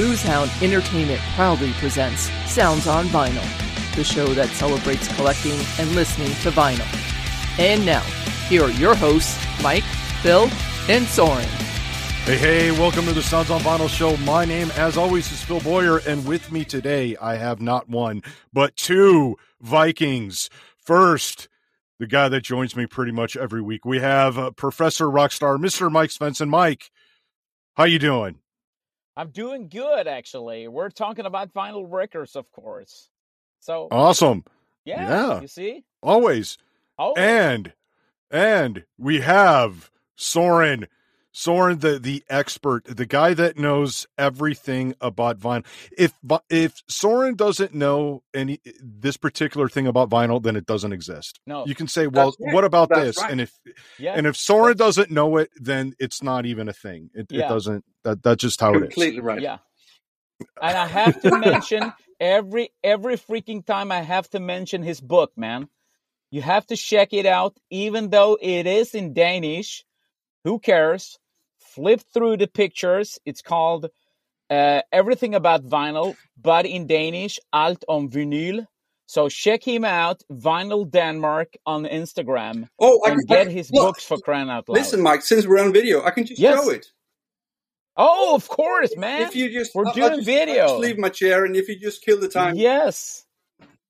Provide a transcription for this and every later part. Boozhound Entertainment proudly presents Sounds on Vinyl, the show that celebrates collecting and listening to vinyl. And now, here are your hosts, Mike, Phil, and Soren. Hey, welcome to the Sounds on Vinyl show. My name, as always, is Phil Boyer, and with me today, I have not one, but two Vikings. First, the guy that joins me pretty much every week. We have Professor Rockstar, Mr. Mike Svenson. Mike, how you doing? I'm doing good, actually. We're talking about vinyl records, of course. So awesome. Yeah. You see? Always. And we have Soren. Soren, the expert, the guy that knows everything about vinyl. If Soren doesn't know this particular thing about vinyl, then it doesn't exist. No, you can say, well, what about this? Right. And if Soren doesn't know it, then it's not even a thing. It doesn't. That's just how it is. Completely right. Yeah. And I have to mention every freaking time I have to mention his book, man. You have to check it out, even though it is in Danish. Who cares? Flip through the pictures. It's called Everything About Vinyl, but in Danish, Alt om Vinyl. So check him out, Vinyl Denmark, on Instagram. Oh, I can get his books for crying out loud. Listen, Mike, since we're on video, I can just show it. Oh, of course, man. If you just, we're doing video. I just leave my chair, and if you just kill the time. Yes.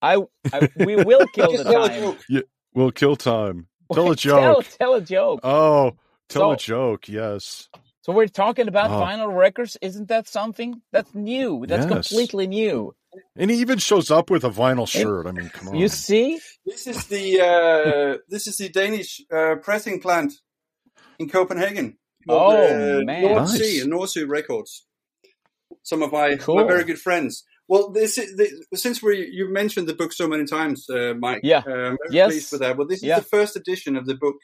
We will kill the time. Yeah, we'll kill time. Tell a joke. Tell a joke. Oh. Tell a joke, yes. So we're talking about vinyl records. Isn't that something? That's new. That's completely new. And he even shows up with a vinyl shirt. I mean, come on. You see? This is the Danish pressing plant in Copenhagen. Oh, man. Nordsee Records. Some of my very good friends. Well, since you mentioned the book so many times, Mike. Yeah. I'm very pleased with that. Well, this is the first edition of the book.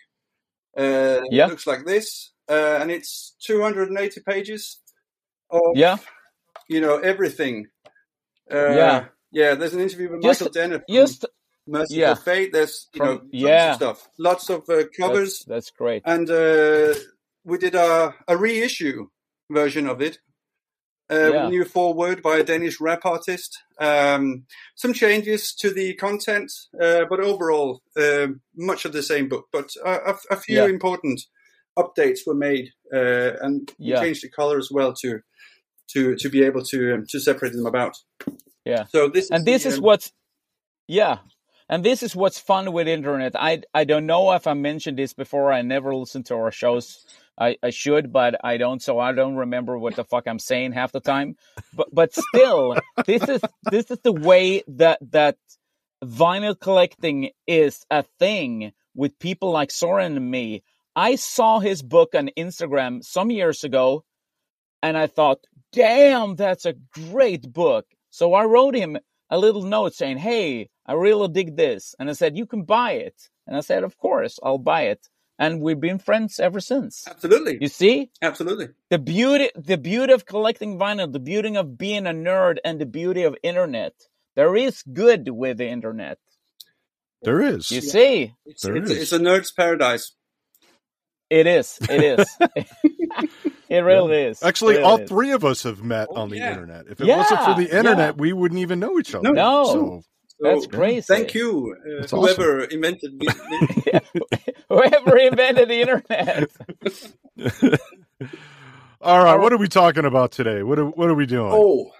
It looks like this, and it's 280 pages of, everything. There's an interview with Michael Denner from Merciful Fate. There's, lots of stuff. Lots of covers. That's great. And we did a reissue version of it. With new foreword by a Danish rap artist. Some changes to the content, but overall, much of the same book. But a few important updates were made, and changed the color as well to be able to separate them about. Yeah. So this is what's fun with internet. I don't know if I mentioned this before. I never listened to our shows. I should, but I don't. So I don't remember what the fuck I'm saying half the time. But still, this is the way that vinyl collecting is a thing with people like Soren and me. I saw his book on Instagram some years ago, and I thought, damn, that's a great book. So I wrote him a little note saying, hey, I really dig this. And I said, you can buy it. And I said, of course, I'll buy it. And we've been friends ever since. Absolutely. You see? Absolutely. The beauty of collecting vinyl, the beauty of being a nerd, and the beauty of internet. There is good with the internet. There is. You see? It's a nerd's paradise. It is. It really is. Actually, all three of us have met on the internet. If it wasn't for the internet, we wouldn't even know each other. No. So, that's crazy. Thank you, whoever invented whoever invented the internet. All right, what are we talking about today? What are we doing? Oh,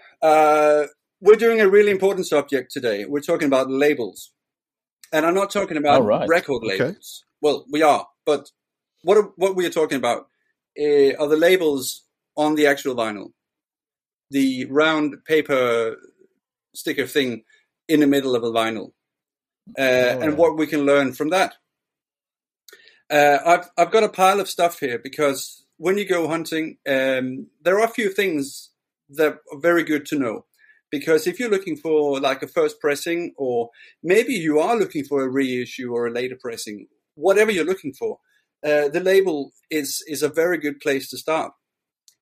we're doing a really important subject today. We're talking about labels. And I'm not talking about record labels. Okay. Well, we are. But what we are talking about are the labels on the actual vinyl. The round paper sticker thing in the middle of a vinyl. And what we can learn from that. I've got a pile of stuff here because when you go hunting, there are a few things that are very good to know. Because if you're looking for like a first pressing, or maybe you are looking for a reissue or a later pressing, whatever you're looking for, the label is a very good place to start.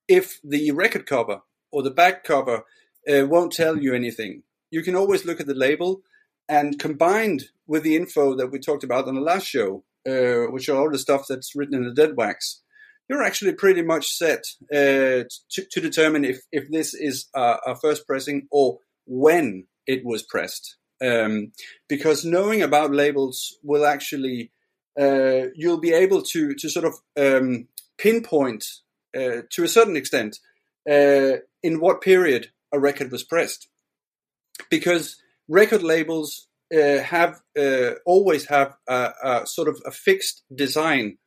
If the record cover or the back cover won't tell you anything, you can always look at the label, and combined with the info that we talked about on the last show, which are all the stuff that's written in the dead wax. you're actually pretty much set to determine if this is a first pressing or when it was pressed. Because knowing about labels will actually, you'll be able to sort of pinpoint to a certain extent in what period a record was pressed. Because record labels always have a sort of a fixed design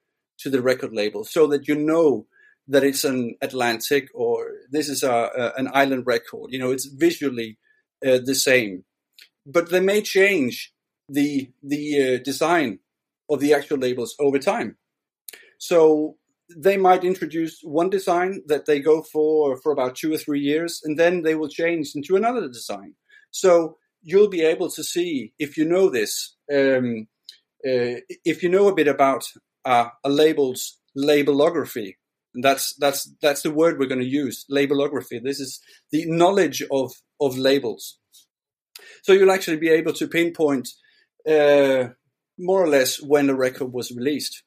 to the record label, so that you know that it's an Atlantic or this is an Island record. You know, it's visually the same, but they may change the design of the actual labels over time. So they might introduce one design that they go for about 2 or 3 years, and then they will change into another design. So you'll be able to see, if you know this, if you know a bit about a label's labelography. And that's the word we're going to use, labelography. This is the knowledge of labels. So you'll actually be able to pinpoint more or less when a record was released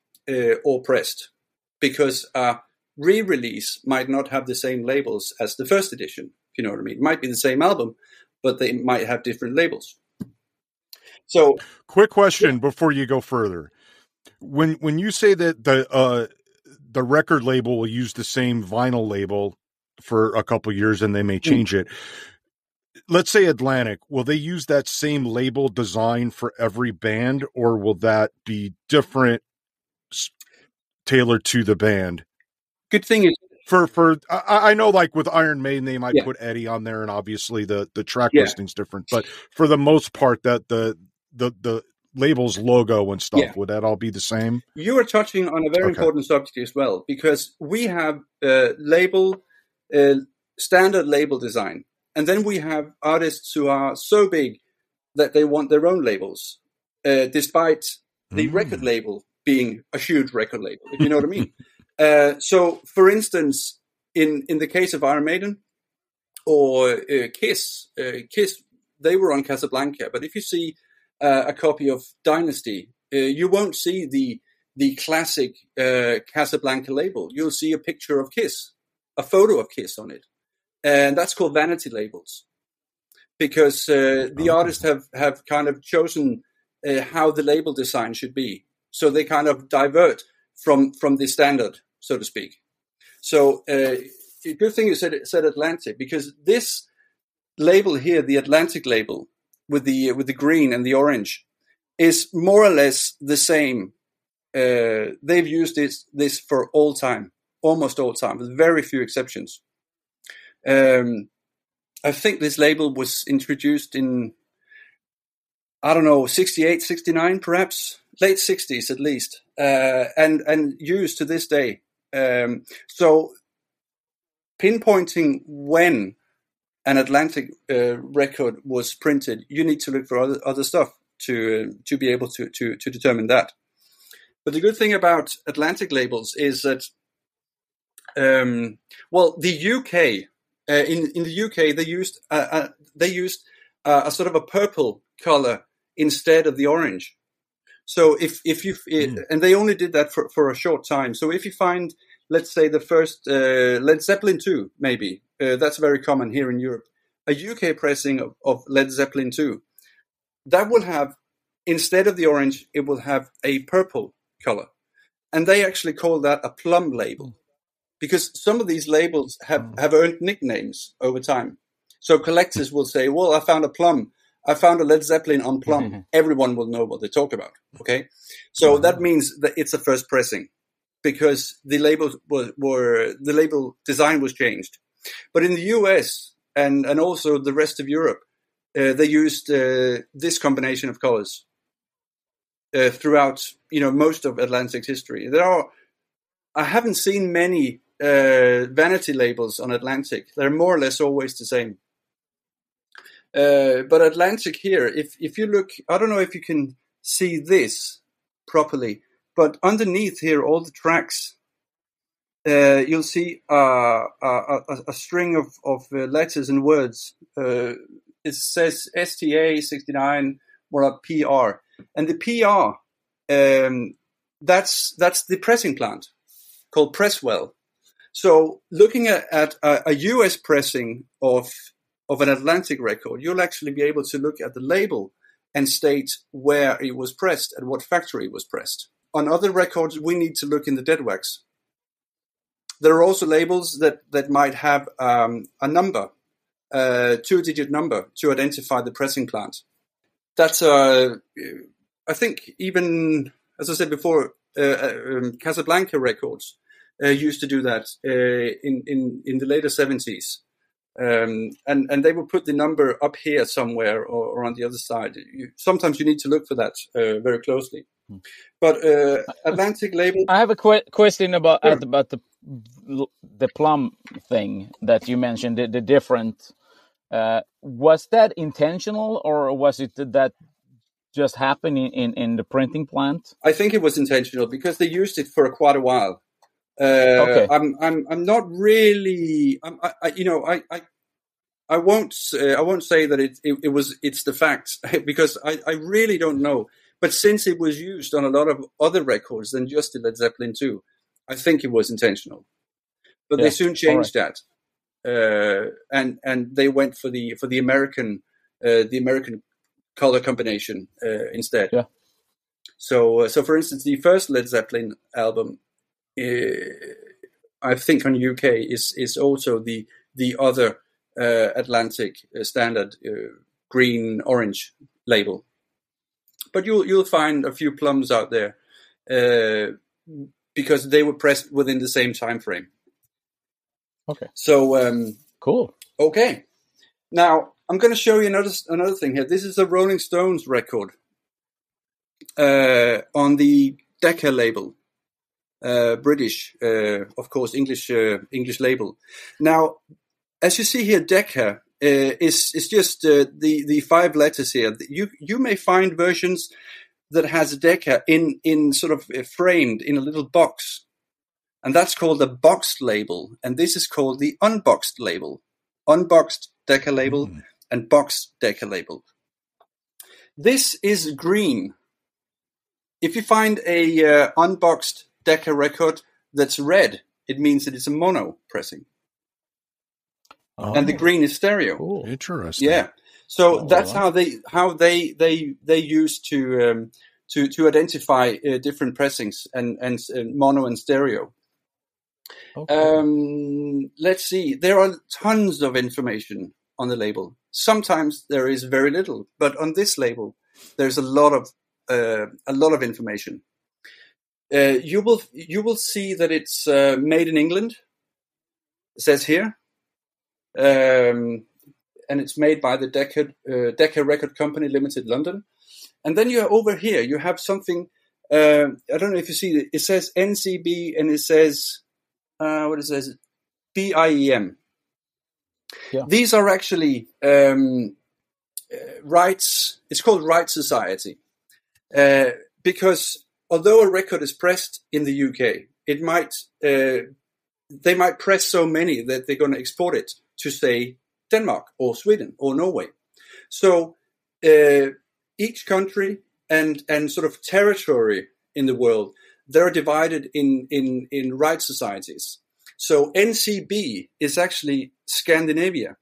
or pressed, because a re-release might not have the same labels as the first edition, if you know what I mean. It might be the same album, but they might have different labels. So, quick question before you go further. When you say that the record label will use the same vinyl label for a couple years and they may change it, let's say Atlantic, will they use that same label design for every band, or will that be different tailored to the band? Good thing is, For I know, like with Iron Maiden, they might put Eddie on there, and obviously the track listing's different. But for the most part, that the label's logo and stuff, would that all be the same? You are touching on a very important subject as well, because we have standard label design, and then we have artists who are so big that they want their own labels, despite the record label being a huge record label, if you know what I mean. So, for instance, in the case of Iron Maiden or Kiss, they were on Casablanca. But if you see a copy of Dynasty, you won't see the classic Casablanca label. You'll see a picture of Kiss, a photo of Kiss on it. And that's called vanity labels, because the artists have kind of chosen how the label design should be. So they kind of divert from the standard, so to speak. So a good thing you said Atlantic, because this label here, the Atlantic label with the green and the orange, is more or less the same. They've used this for all time, almost all time, with very few exceptions. I think this label was introduced in, I don't know, 68, 69 perhaps, late 60s at least, and used to this day. So pinpointing when an Atlantic record was printed, you need to look for other stuff to be able to determine that. But the good thing about Atlantic labels is that, the UK, in the UK, they used a sort of a purple color instead of the orange. So if you and they only did that for a short time. So if you find, let's say, the first Led Zeppelin II, maybe that's very common here in Europe, a UK pressing of Led Zeppelin II, that will have, instead of the orange, it will have a purple color, and they actually call that a plum label, because some of these labels have earned nicknames over time. So collectors will say, "Well, I found a plum. I found a Led Zeppelin on plum." Mm-hmm. Everyone will know what they talk about. Okay, so that means that it's a first pressing, because the labels were the label design was changed. But in the US and also the rest of Europe, they used this combination of colors throughout most of Atlantic's history. I haven't seen many vanity labels on Atlantic. They're more or less always the same. But Atlantic here, if you look, I don't know if you can see this properly, but underneath here, all the tracks, you'll see a string of letters and words. It says STA 69 or a PR, and the PR, that's the pressing plant. called Presswell. So looking at a US pressing of an Atlantic record, you'll actually be able to look at the label and state where it was pressed and what factory it was pressed. On other records, we need to look in the dead wax. There are also labels that might have a number, a two-digit number, to identify the pressing plant. That's, I think, even, as I said before, Casablanca Records used to do that in the later 70s. And they will put the number up here somewhere or on the other side. Sometimes you need to look for that very closely. But Atlantic label. I have a question about the plum thing that you mentioned. The different was that intentional, or was it that just happened in the printing plant? I think it was intentional because they used it for quite a while. Okay. I'm not really. I won't say that it's the facts because I really don't know. But since it was used on a lot of other records than just the Led Zeppelin II, I think it was intentional. But they soon changed that, and they went for the American color combination instead. Yeah. So for instance, the first Led Zeppelin album, I think on UK is also the other Atlantic standard green orange label. But you'll find a few plums out there because they were pressed within the same time frame. Okay. So cool. Okay. Now I'm going to show you another thing here. This is a Rolling Stones record on the Decca label, British, of course, English label. Now, as you see here, Decca. It's just the five letters here. You may find versions that has Decca in sort of framed in a little box, and that's called the boxed label. And this is called the unboxed label, unboxed Decca label, and boxed Decca label. This is green. If you find a unboxed Decca record that's red, it means that it's a mono pressing. Oh, and the green is stereo. Cool. Interesting. Yeah. So that's how they used to identify different pressings and mono and stereo. Okay. Let's see. There are tons of information on the label. Sometimes there is very little, but on this label, there's a lot of information. You will see that it's made in England. It says here. And it's made by the Decca Record Company Limited, London. And then you're over here. You have something. I don't know if you see it. It says NCB, and it says BIEM. Yeah. These are actually rights. It's called Right Society because although a record is pressed in the UK, it might they might press so many that they're going to export it to, say, Denmark or Sweden or Norway. So each country and sort of territory in the world, they're divided in right societies. So NCB is actually Scandinavia.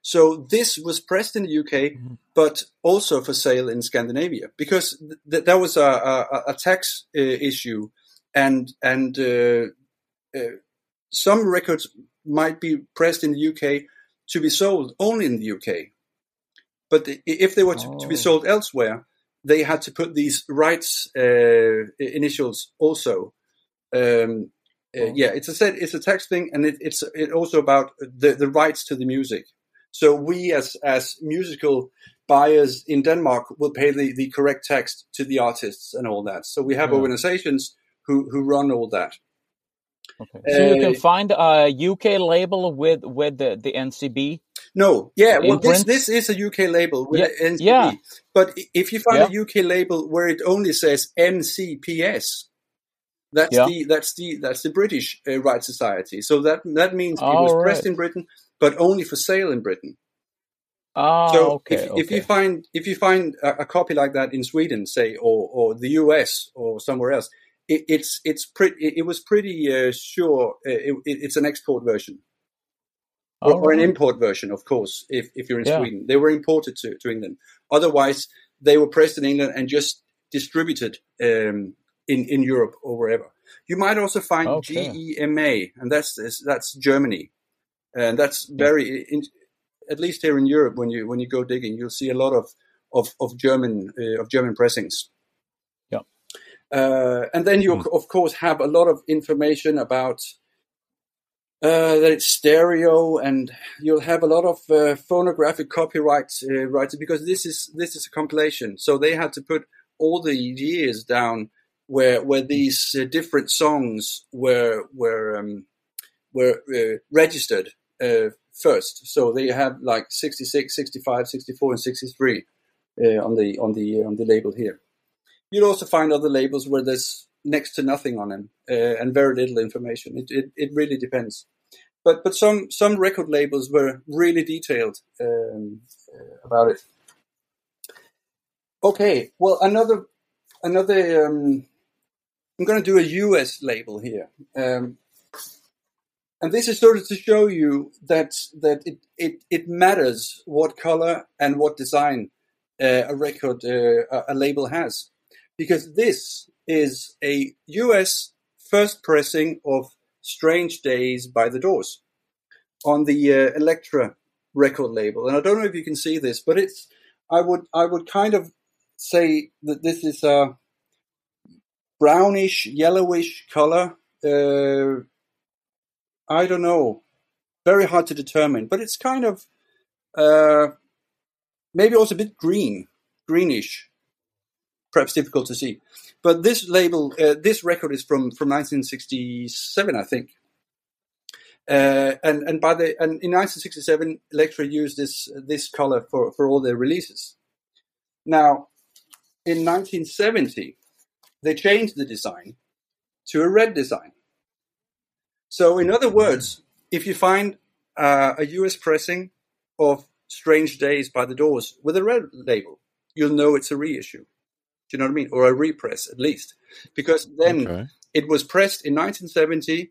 So this was pressed in the UK, but also for sale in Scandinavia because that was a tax issue and some records might be pressed in the UK to be sold only in the UK. But if they were to be sold elsewhere, they had to put these rights initials also. It's a tax thing, and it's also about the rights to the music. So we as musical buyers in Denmark will pay the correct tax to the artists and all that. So we have organizations who run all that. Okay. So you can find a UK label with the NCB? No, well, this is a UK label with NCB. Yeah. But if you find a UK label where it only says MCPS, that's the British Right Society. So that means it was pressed in Britain, but only for sale in Britain. If you find a copy like that in Sweden, say, or the US or somewhere else, It was pretty sure it's an export version. Or an import version, of course, if you're in Sweden. They were imported to England. Otherwise, they were pressed in England and just distributed in Europe or wherever. You might also find GEMA, and that's Germany. And that's at least here in Europe, when you go digging, you'll see a lot of German pressings. Yeah. And then you, of course, have a lot of information about... that it's stereo, and you'll have a lot of phonographic copyrights because this is a compilation. So they had to put all the years down where these different songs were registered first. So they have like 66, 65, 64, and 63 on the label here. You'll also find other labels where there's next to nothing on them and very little information. It really depends. But some record labels were really detailed about it. Okay, well, another. I'm going to do a US label here, and this is sort of to show you that it matters what color and what design a label has, because this is a US first pressing of Strange Days by the Doors on the Elektra record label. And I don't know if you can see this, but it's, I would kind of say that this is a brownish, yellowish color. I don't know. Very hard to determine, but it's kind of maybe also a bit greenish. Perhaps difficult to see. But this label, this record is from 1967, I think. And in 1967, Elektra used this color for all their releases. Now, in 1970, they changed the design to a red design. So, in other words, if you find a US pressing of Strange Days by the Doors with a red label, you'll know it's a reissue. Do you know what I mean? Or a repress, at least. Because then it was pressed in 1970,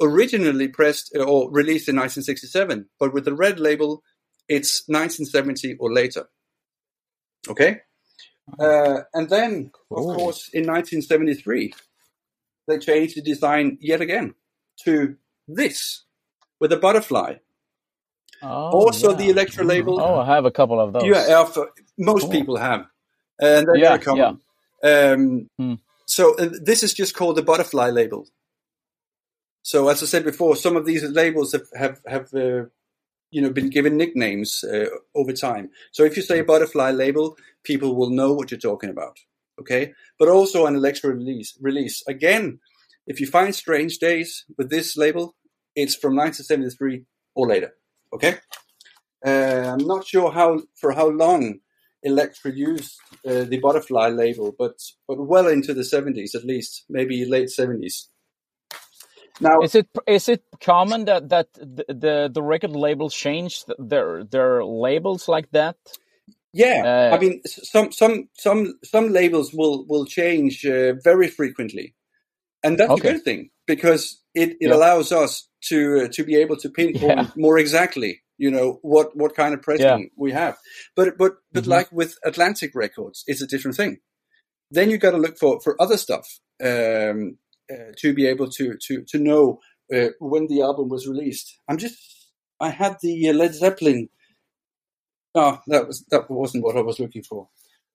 originally pressed or released in 1967. But with the red label, it's 1970 or later. Okay? And then, of course, in 1973, they changed the design yet again to this, with a butterfly. The Elektra label. Oh, I have a couple of those. Yeah, most people have. And they're very common. Yeah. So this is just called the butterfly label. So as I said before, some of these labels have been given nicknames over time. So if you say butterfly label, people will know what you're talking about. Okay, but also an Elektra release. Again, if you find Strange Days with this label, it's from 1973 or later. Okay, I'm not sure how long Elektra used the butterfly label, but well into the 70s at least, maybe late 70s. Now, is it common that the record labels change their labels like that? Yeah, I mean some labels will change very frequently, and that's a good thing because it allows us to be able to pinpoint more exactly. You know what kind of pressing we have, but like with Atlantic Records, it's a different thing. Then you got to look for other stuff to be able to know when the album was released. I had the Led Zeppelin. Oh, that wasn't what I was looking for.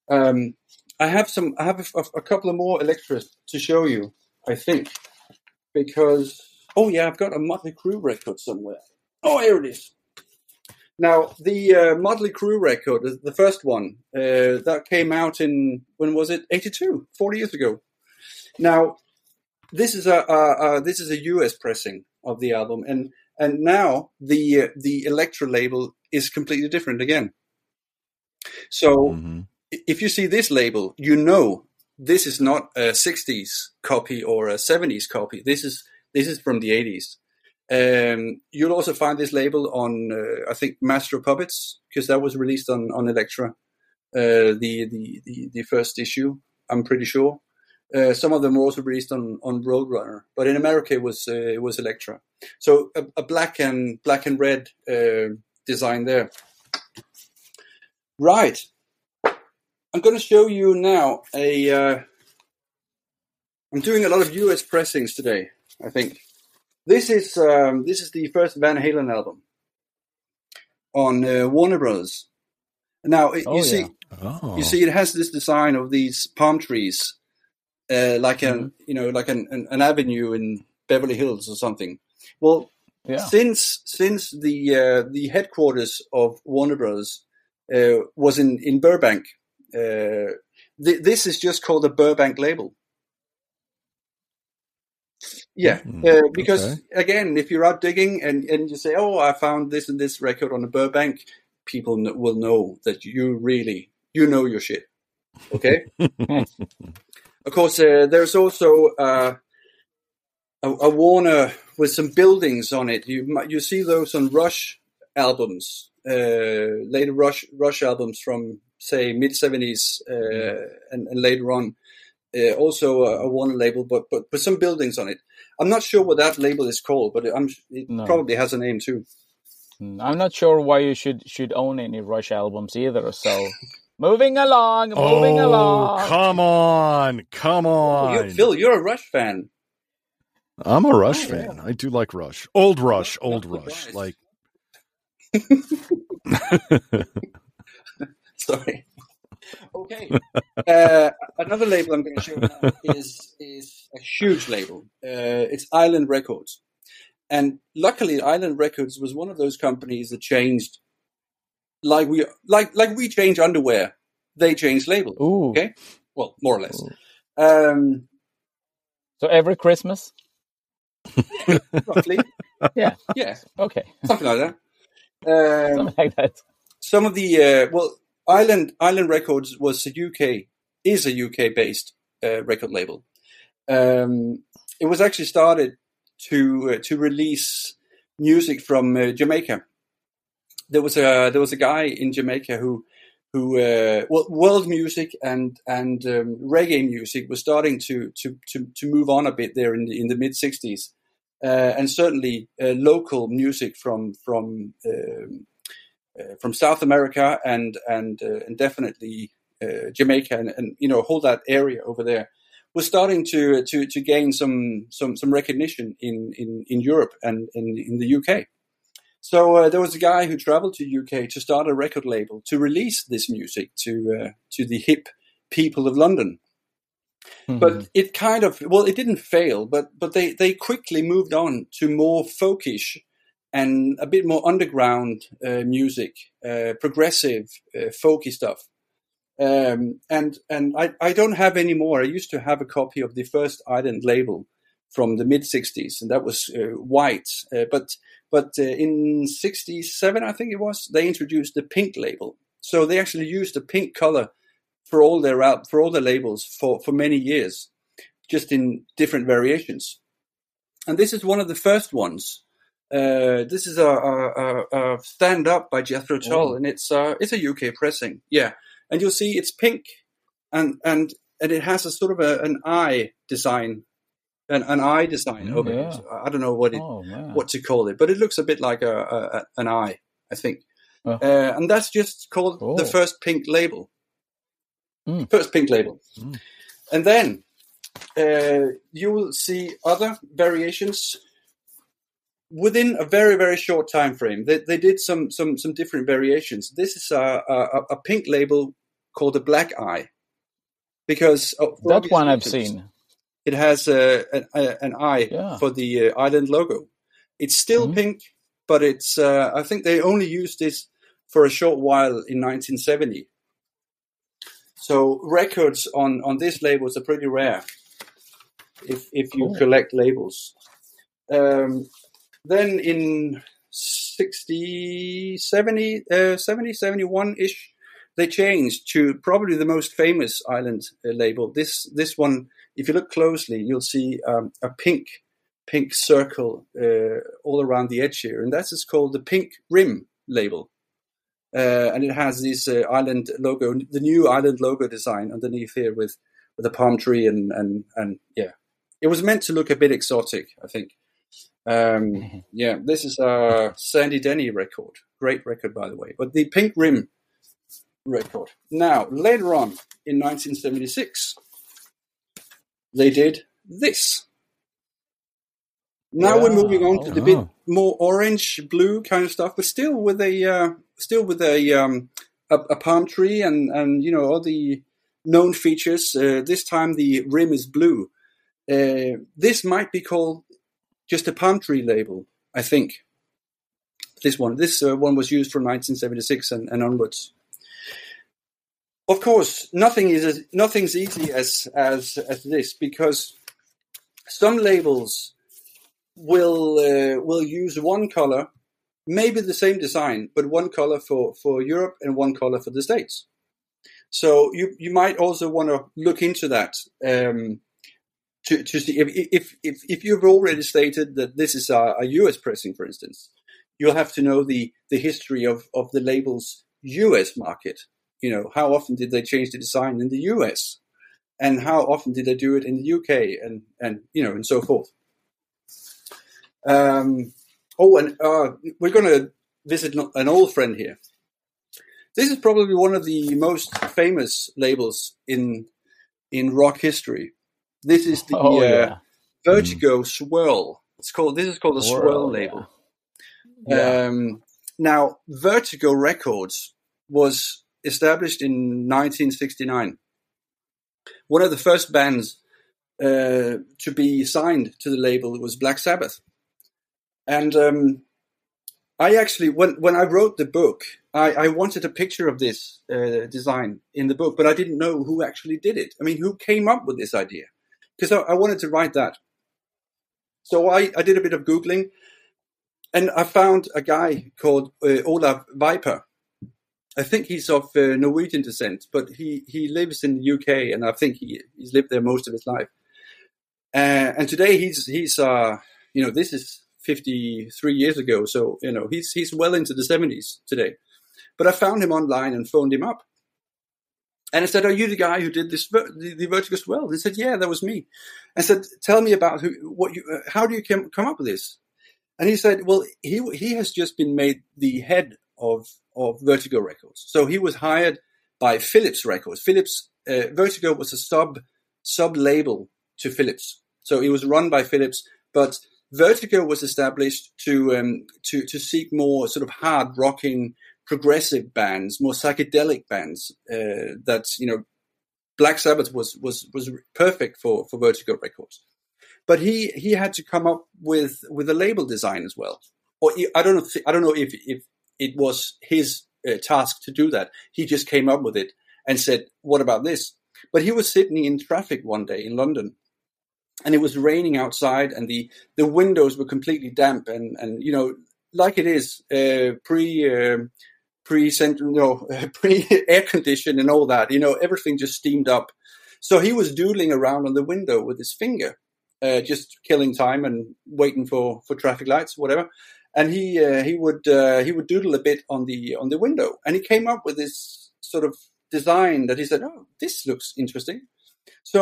I have a couple of more Elektras to show you, I think, because I've got a Mötley Crüe record somewhere. Oh, here it is. Now, the Mötley Crüe record, the first one, that came out in, when was it? 82, 40 years ago. Now, this is a US pressing of the album, and now the Elektra label is completely different again. So, if you see this label, you know this is not a 60s copy or a 70s copy. This is from the 80s. You'll also find this label on, I think, Master of Puppets, because that was released on Elektra, the first issue, I'm pretty sure. Some of them were also released on Roadrunner, but in America it was Elektra. So a black and red design there. Right, I'm going to show you now I'm doing a lot of US pressings today, I think. This is the first Van Halen album on Warner Bros. Now you see, it has this design of these palm trees. Like an avenue in Beverly Hills or something. Well, since the headquarters of Warner Bros. Was in Burbank, this is just called the Burbank label. Yeah, because again, if you're out digging and you say, "Oh, I found this and this record on the Burbank," people will know that you really know your shit. Okay. Of course, there's also a Warner with some buildings on it. You see those on Rush albums, later Rush albums from, say, mid-'70s and later on. Also a Warner label, but some buildings on it. I'm not sure what that label is called, but it probably has a name too. I'm not sure why you should own any Rush albums either, so... Moving along. Come on. Phil, you're a Rush fan. I'm a Rush fan. Yeah. I do like Rush. Old Rush. Like. Sorry. Okay. Another label I'm going to show now is a huge label. It's Island Records. And luckily, Island Records was one of those companies that changed. Like we change underwear, they change labels. Ooh. Okay, well, more or less. So every Christmas, roughly, yeah, okay, something like that. Some of the Island Records is a UK based record label. It was actually started to release music from Jamaica. There was a guy in Jamaica who world music and reggae music was starting to move on a bit there in the mid '60s, and certainly local music from South America and definitely Jamaica and whole that area over there was starting to gain some recognition in Europe and in the UK. So there was a guy who traveled to UK to start a record label to release this music to the hip people of London. Mm-hmm. But it kind of, well, it didn't fail, but they quickly moved on to more folkish and a bit more underground music, progressive folky stuff. And I don't have any more. I used to have a copy of the first Island label from the mid '60s, and that was white, but in '67, I think it was, they introduced the pink label. So they actually used the pink color for all their labels for many years, just in different variations. And this is one of the first ones. This is a Stand Up by Jethro Tull, and it's a UK pressing. Yeah, and you'll see it's pink, and it has a sort of an eye design. An eye design over it. I don't know what to call it, but it looks a bit like an eye, I think. Uh-huh. And that's just called the first pink label. Mm. First pink label. Mm. And then you will see other variations within a very, very short time frame. They did some different variations. This is a pink label called the Black Eye. Because that one I've seen. It has an eye for the Island logo. It's still pink, but it's. I think they only used this for a short while in 1970. So records on this labels are pretty rare. If you collect labels, then in 71 ish, they changed to probably the most famous Island label. This one. If you look closely, you'll see a pink circle all around the edge here, and that is called the Pink Rim label. And it has this Island logo, the new Island logo design underneath here with with a palm tree and yeah. It was meant to look a bit exotic, I think. Yeah, this is a Sandy Denny record. Great record, by the way. But the Pink Rim record. Now, later on in 1976, they did this. Now we're moving on to the bit more orange, blue kind of stuff, but still with a palm tree and you know all the known features. This time the rim is blue. This might be called just a palm tree label, I think. This one was used from 1976 and onwards. Of course, nothing's easy as this, because some labels will use one color, maybe the same design, but one color for Europe and one color for the States. So you might also want to look into that to see if you've already stated that this is a US pressing, for instance. You'll have to know the history of the label's US market. You know, how often did they change the design in the US, and how often did they do it in the UK, and you know, and so forth. And we're going to visit an old friend here. This is probably one of the most famous labels in rock history. This is the Vertigo Swirl. This is called the Swirl label. Yeah. Now, Vertigo Records was established in 1969. One of the first bands to be signed to the label was Black Sabbath. And I actually, when I wrote the book, I wanted a picture of this design in the book, but I didn't know who actually did it. I mean, who came up with this idea? Because I wanted to write that. So I did a bit of Googling, and I found a guy called Olaf Viper. I think he's of Norwegian descent, but he lives in the UK, and I think he's lived there most of his life. And today he's you know, this is 53 years ago, so you know he's well into the 70s today. But I found him online and phoned him up, and I said, "Are you the guy who did this the Vertigo Swirl?" He said, "Yeah, that was me." I said, "Tell me about how do you come up with this?" And he said, "Well, he has just been made the head of Vertigo Records, so he was hired by Philips Records. Philips Vertigo was a sub label to Philips, so it was run by Philips, but Vertigo was established to seek more sort of hard rocking, progressive bands, more psychedelic bands. That's, you know, Black Sabbath was perfect for Vertigo Records, but he had to come up with a label design as well. Or I don't know if it was his task to do that. He just came up with it and said, "What about this?" But he was sitting in traffic one day in London, and it was raining outside, and the windows were completely damp, and you know, like it is pre air conditioned and all that, you know, everything just steamed up. So he was doodling around on the window with his finger, just killing time and waiting for traffic lights, whatever. And he would doodle a bit on the window, and he came up with this sort of design that he said, "Oh, this looks interesting." So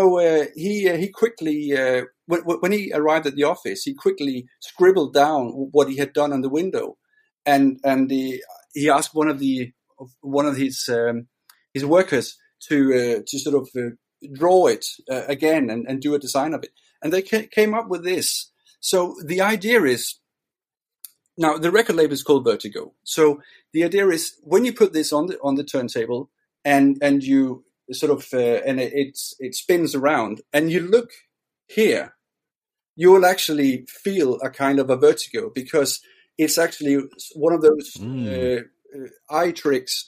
he quickly, when he arrived at the office, he quickly scribbled down what he had done on the window, and he asked one of his workers to draw it again and do a design of it, and they came up with this. So the idea is, now the record label is called Vertigo. So the idea is, when you put this on the turntable and you sort of, and it spins around, and you look here, you will actually feel a kind of a vertigo, because it's actually one of those eye tricks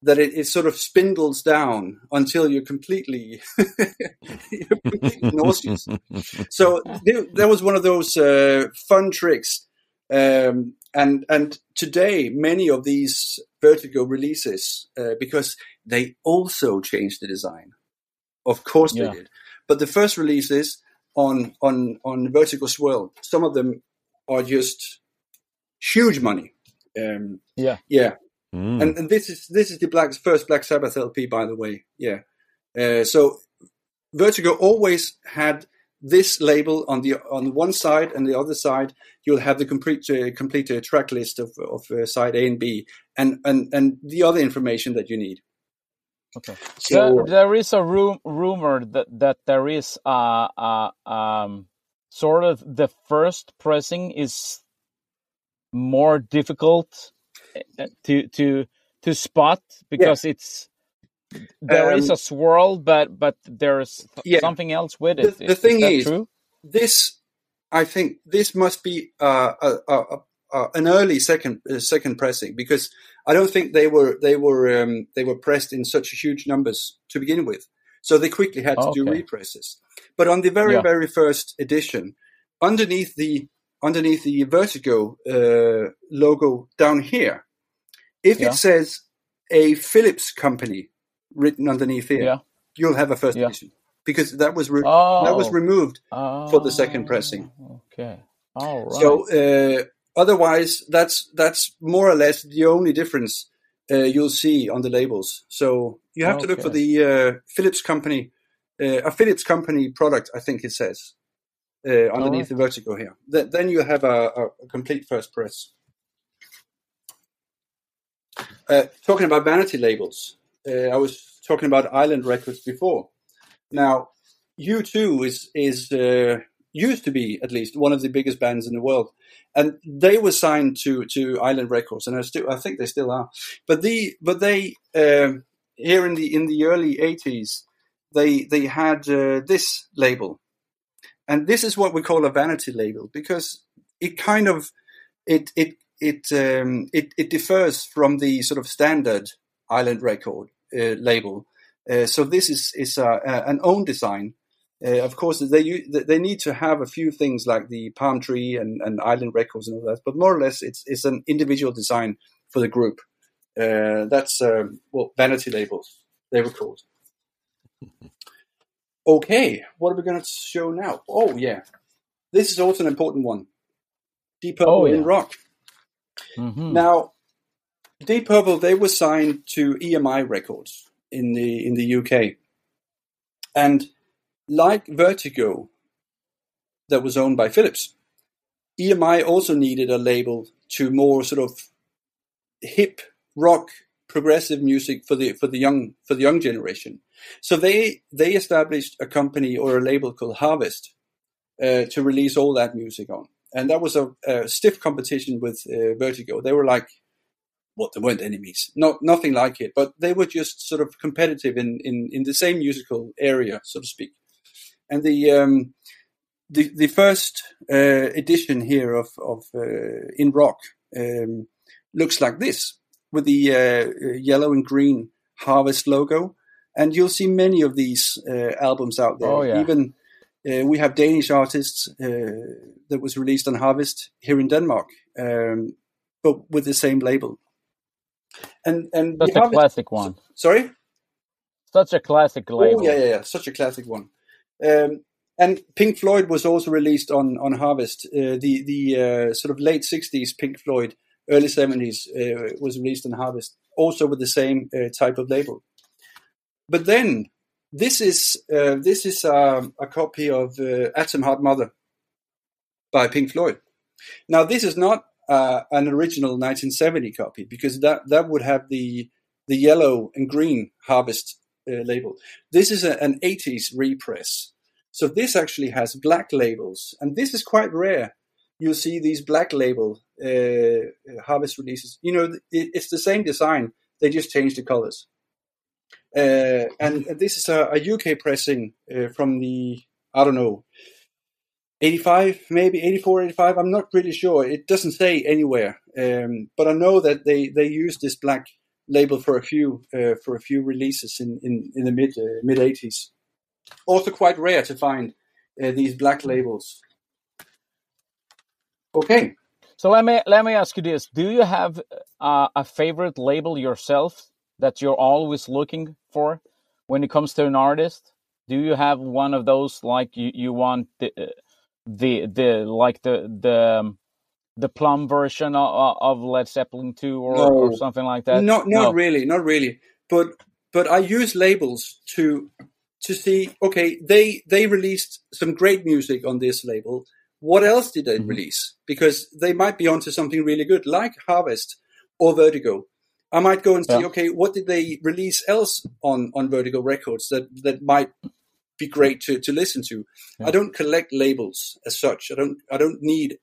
that it sort of spindles down until you're completely, completely nauseous. So that was one of those fun tricks. And today, many of these Vertigo releases, because they also changed the design. Of course they did. But the first releases on Vertigo Swirl, some of them are just huge money. And this is the first Black Sabbath LP, by the way. Yeah. So Vertigo always had this label on one side, and the other side you'll have the complete track list of side A and B, and the other information that you need. Okay. So there is a rumor that there is sort of the first pressing is more difficult to spot because it's. There is a swirl, but there's something else with it. The thing is true? I think this must be an early second pressing, because I don't think they were pressed in such huge numbers to begin with. So they quickly had to do represses. But on the very first edition, underneath the Vertigo logo down here, if it says a Philips company written underneath here, you'll have a first edition, because that was removed for the second pressing. Okay, all right. So otherwise, that's more or less the only difference you'll see on the labels. So you have to look for the Philips company, a Philips company product, I think it says underneath the Vertigo here. Then you have a complete first press. Talking about vanity labels. I was talking about Island Records before. Now, U2 is used to be at least one of the biggest bands in the world, and they were signed to Island Records, and I think they still are. But they here in the early 80s they had this label, and this is what we call a vanity label, because it kind of it differs from the sort of standard Island Record label, so this is an own design. Of course, they need to have a few things like the palm tree and Island Records and all that, but more or less it's an individual design for the group. That's vanity labels they were called. Okay, what are we going to show now? Oh yeah, this is also an important one. Deep Purple in rock. Mm-hmm. Now, Deep Purple, they were signed to EMI Records in the UK, and like Vertigo, that was owned by Philips, EMI also needed a label to more sort of hip rock progressive music for the young generation. So they established a company or a label called Harvest to release all that music on, and that was a stiff competition with Vertigo. They were like. Well, they weren't enemies, nothing like it, but they were just sort of competitive in the same musical area, so to speak. And the first edition here of In Rock looks like this, with the yellow and green Harvest logo, and you'll see many of these albums out there. Oh, yeah. Even we have Danish artists that was released on Harvest here in Denmark, but with the same label. And such a classic one. Sorry? Such a classic label. Oh, yeah, such a classic one. And Pink Floyd was also released on Harvest. The sort of late 60s Pink Floyd, early 70s was released on Harvest, also with the same type of label. But then this is a copy of Atom Heart Mother by Pink Floyd. Now, this is not an original 1970 copy, because that would have the yellow and green Harvest label. This is an 80s repress. So this actually has black labels, and this is quite rare. You'll see these black label Harvest releases. You know, it's the same design. They just change the colors. And this is a UK pressing from the, I don't know, 85, maybe 84, 85. I'm not really sure. It doesn't say anywhere, but I know that they used this black label for a few releases in the mid 80s. Also quite rare to find these black labels. Okay, so let me ask you this: do you have a favorite label yourself that you're always looking for when it comes to an artist? Do you have one of those, like you want? The plum version of Led Zeppelin 2 or something like that? Not really. But I use labels to to see, okay, they released some great music on this label. What else did they release? Because they might be onto something really good, like Harvest or Vertigo. I might go and see, okay, what did they release else on Vertigo Records that might be great to listen to? Yeah. I don't collect labels as such. I don't need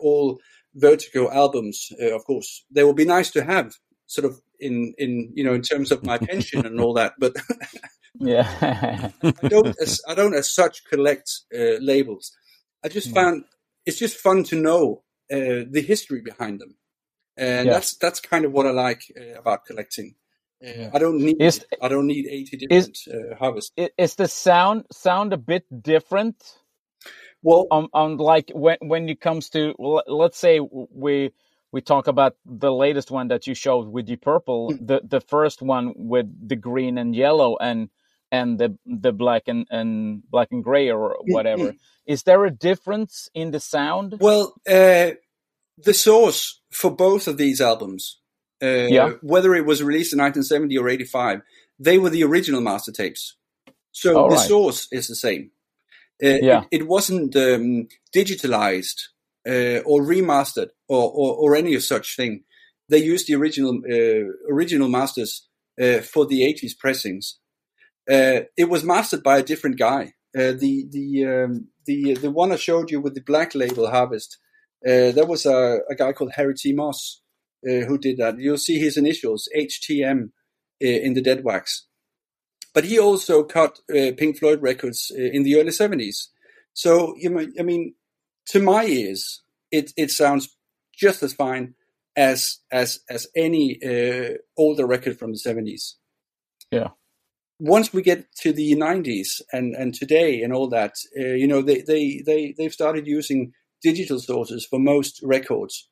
all Vertigo albums, of course. They will be nice to have, sort of in you know, in terms of my pension and all that, but yeah, I don't as such collect labels. I just found it's just fun to know the history behind them, and that's kind of what I like about collecting. I don't need 80 different harvests. Is the sound a bit different? Well, on like when it comes to, let's say we talk about the latest one that you showed with Deep Purple, the first one with the green and yellow and the black and gray or whatever. Is there a difference in the sound? Well, the source for both of these albums, whether it was released in 1970 or 85, they were the original master tapes. So the source is the same. It wasn't digitalized or remastered or any of such thing. They used the original masters for the 80s pressings. It was mastered by a different guy. The one I showed you with the black label Harvest, there was a guy called Harry T. Moss who did that. You'll see his initials, HTM, in the dead wax. But he also cut Pink Floyd records in the early 70s. So, you know, I mean, to my ears, it sounds just as fine as any older record from the 70s. Yeah. Once we get to the 90s and today and all that, you know, they've started using digital sources for most records.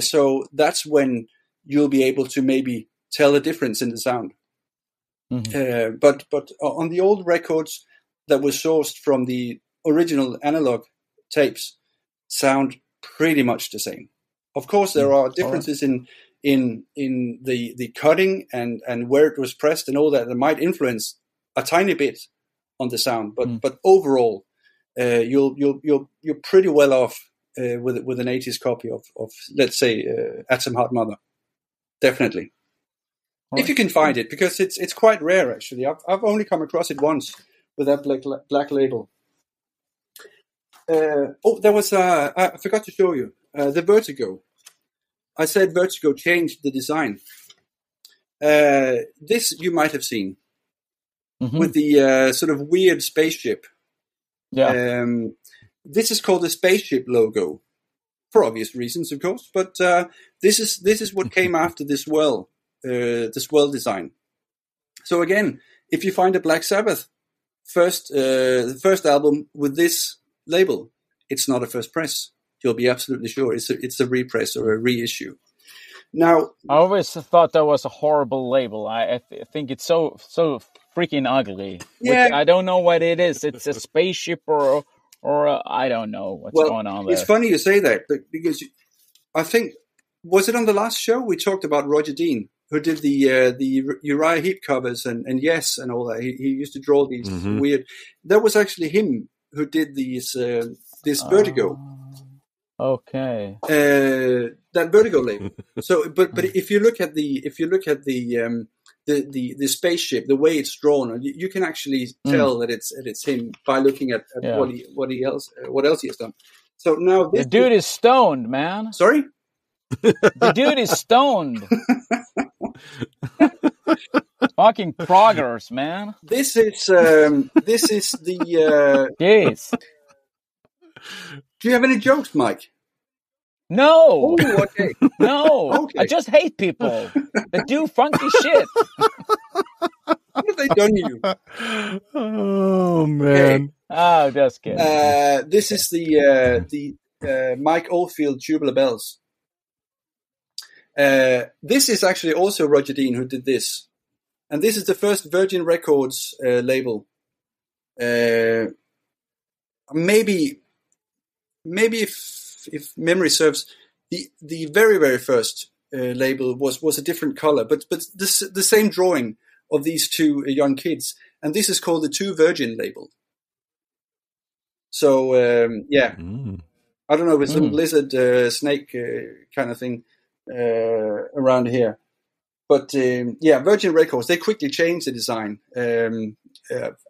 So that's when you'll be able to maybe tell a difference in the sound. Mm-hmm. But on the old records that were sourced from the original analog tapes, sound pretty much the same. Of course, there are differences in the cutting and where it was pressed and all that might influence a tiny bit on the sound. But but overall, you're pretty well off with an 80s copy of let's say Atom Heart Mother, definitely. If you can find it, because it's quite rare, actually. I've only come across it once with that black label. There was I forgot to show you the Vertigo. I said Vertigo changed the design. This you might have seen with the sort of weird spaceship. Yeah. This is called the spaceship logo, for obvious reasons, of course. But this is what came after this well. The swirl design. So again, if you find a Black Sabbath first album with this label, it's not a first press. You'll be absolutely sure it's a repress or a reissue. Now, I always thought that was a horrible label. I think it's so freaking ugly. Yeah. I don't know what it is. It's a spaceship or I don't know what's going on there. It's funny you say that, but because I think, was it on the last show we talked about Roger Dean, who did the Uriah Heep covers and Yes and all that? He used to draw these weird. That was actually him who did these this Vertigo. Okay. That Vertigo label. So, but if you look at the the spaceship, the way it's drawn, you can actually tell that it's him by looking at what else he has done. So now the dude is stoned, man. Sorry. The dude is stoned. Fucking progress, man. This is the. Yes. Do you have any jokes, Mike? No. Oh, okay. No. Okay. I just hate people that do funky shit. What have they done to you? Oh man. Okay. Oh, just kidding. This is the Mike Oldfield Tubular Bells. This is actually also Roger Dean who did this, and this is the first Virgin Records label. Maybe if memory serves, the very very first label was a different color, but the same drawing of these two young kids, and this is called the Two Virgin label. So I don't know, with some lizard snake kind of thing around here. But Virgin Records, they quickly changed the design. I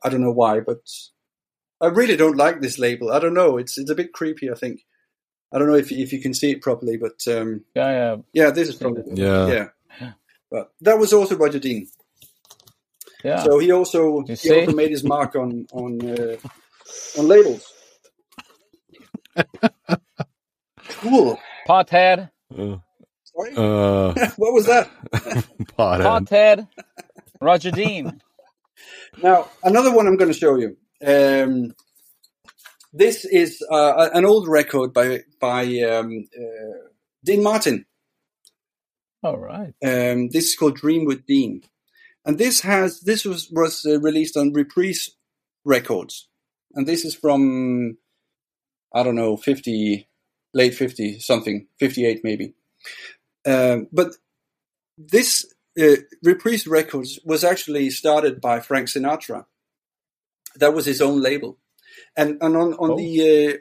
don't know why, but I really don't like this label. I don't know. It's a bit creepy, I think. I don't know if you can see it properly, but this is probably yeah. But that was also Roger Dean. Yeah. So he also made his mark on labels. Cool. Pothead. Sorry? What was that? Pothead. Roger Dean. Now, another one I'm going to show you. This is an old record by Dean Martin. All right. This is called Dream with Dean. And this was released on Reprise Records. And this is from, I don't know, late 50 something, 58 maybe. But this Reprise Records was actually started by Frank Sinatra. That was his own label. And on the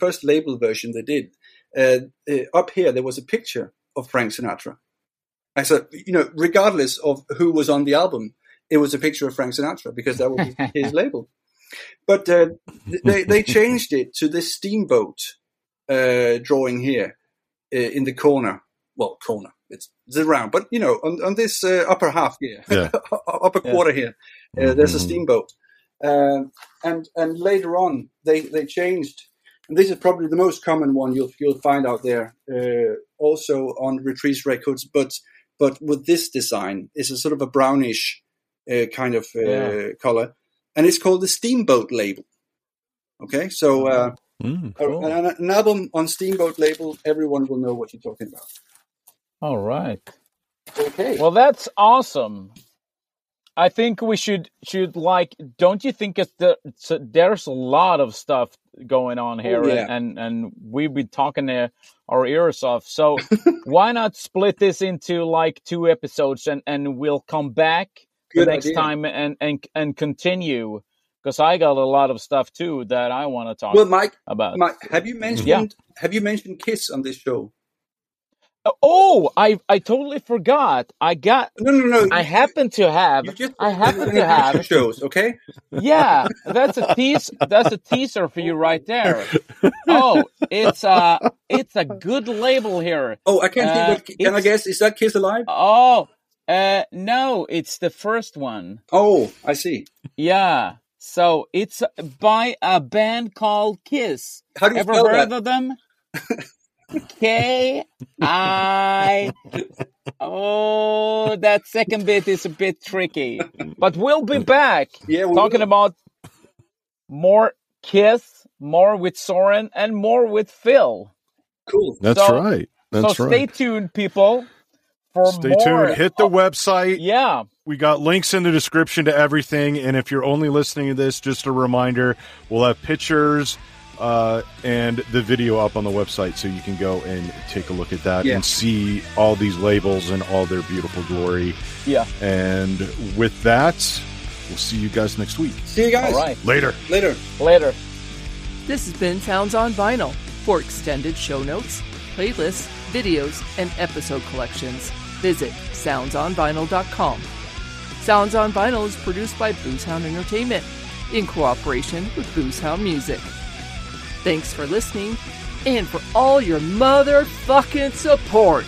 first label version they did, up here there was a picture of Frank Sinatra. And so, regardless of who was on the album, it was a picture of Frank Sinatra because that was his label. But they changed it to this steamboat drawing here in the corner. Well, corner, it's around, but on this upper half here, quarter here, there's a steamboat. And later on, they changed. And this is probably the most common one you'll find out there, also on Reprise Records, but with this design, it's a sort of a brownish kind of color, and it's called the Steamboat label. Okay, so cool. An album on Steamboat label, everyone will know what you're talking about. All right. Okay. Well, that's awesome. I think we should don't you think there's a lot of stuff going on here, and we've been talking our ears off. So why not split this into two episodes, and we'll come back next time and continue, because I got a lot of stuff too that I want to talk about. Mike, have you mentioned Kiss on this show? Oh, I totally forgot. I got no. I happen to have shows. Okay. Yeah, that's a tease. That's a teaser for you right there. Oh, it's a good label here. Oh, I can't think. Can I guess? Is that Kiss Alive? Oh, no, it's the first one. Oh, I see. Yeah. So it's by a band called Kiss. How do you ever heard of them? That second bit is a bit tricky, but we'll be back talking about more Kiss, more with Soren, and more with Phil. Cool, that's right. That's so right. Stay tuned, people. Stay tuned. Hit the website. Yeah, we got links in the description to everything. And if you're only listening to this, just a reminder: we'll have pictures. And the video up on the website, so you can go and take a look at that and see all these labels and all their beautiful glory. Yeah. And with that, we'll see you guys next week. See you guys. All right. Later. This has been Sounds on Vinyl. For extended show notes, playlists, videos, and episode collections, visit soundsonvinyl.com. Sounds on Vinyl is produced by Boozhound Entertainment in cooperation with Boozhound Music. Thanks for listening and for all your motherfucking support.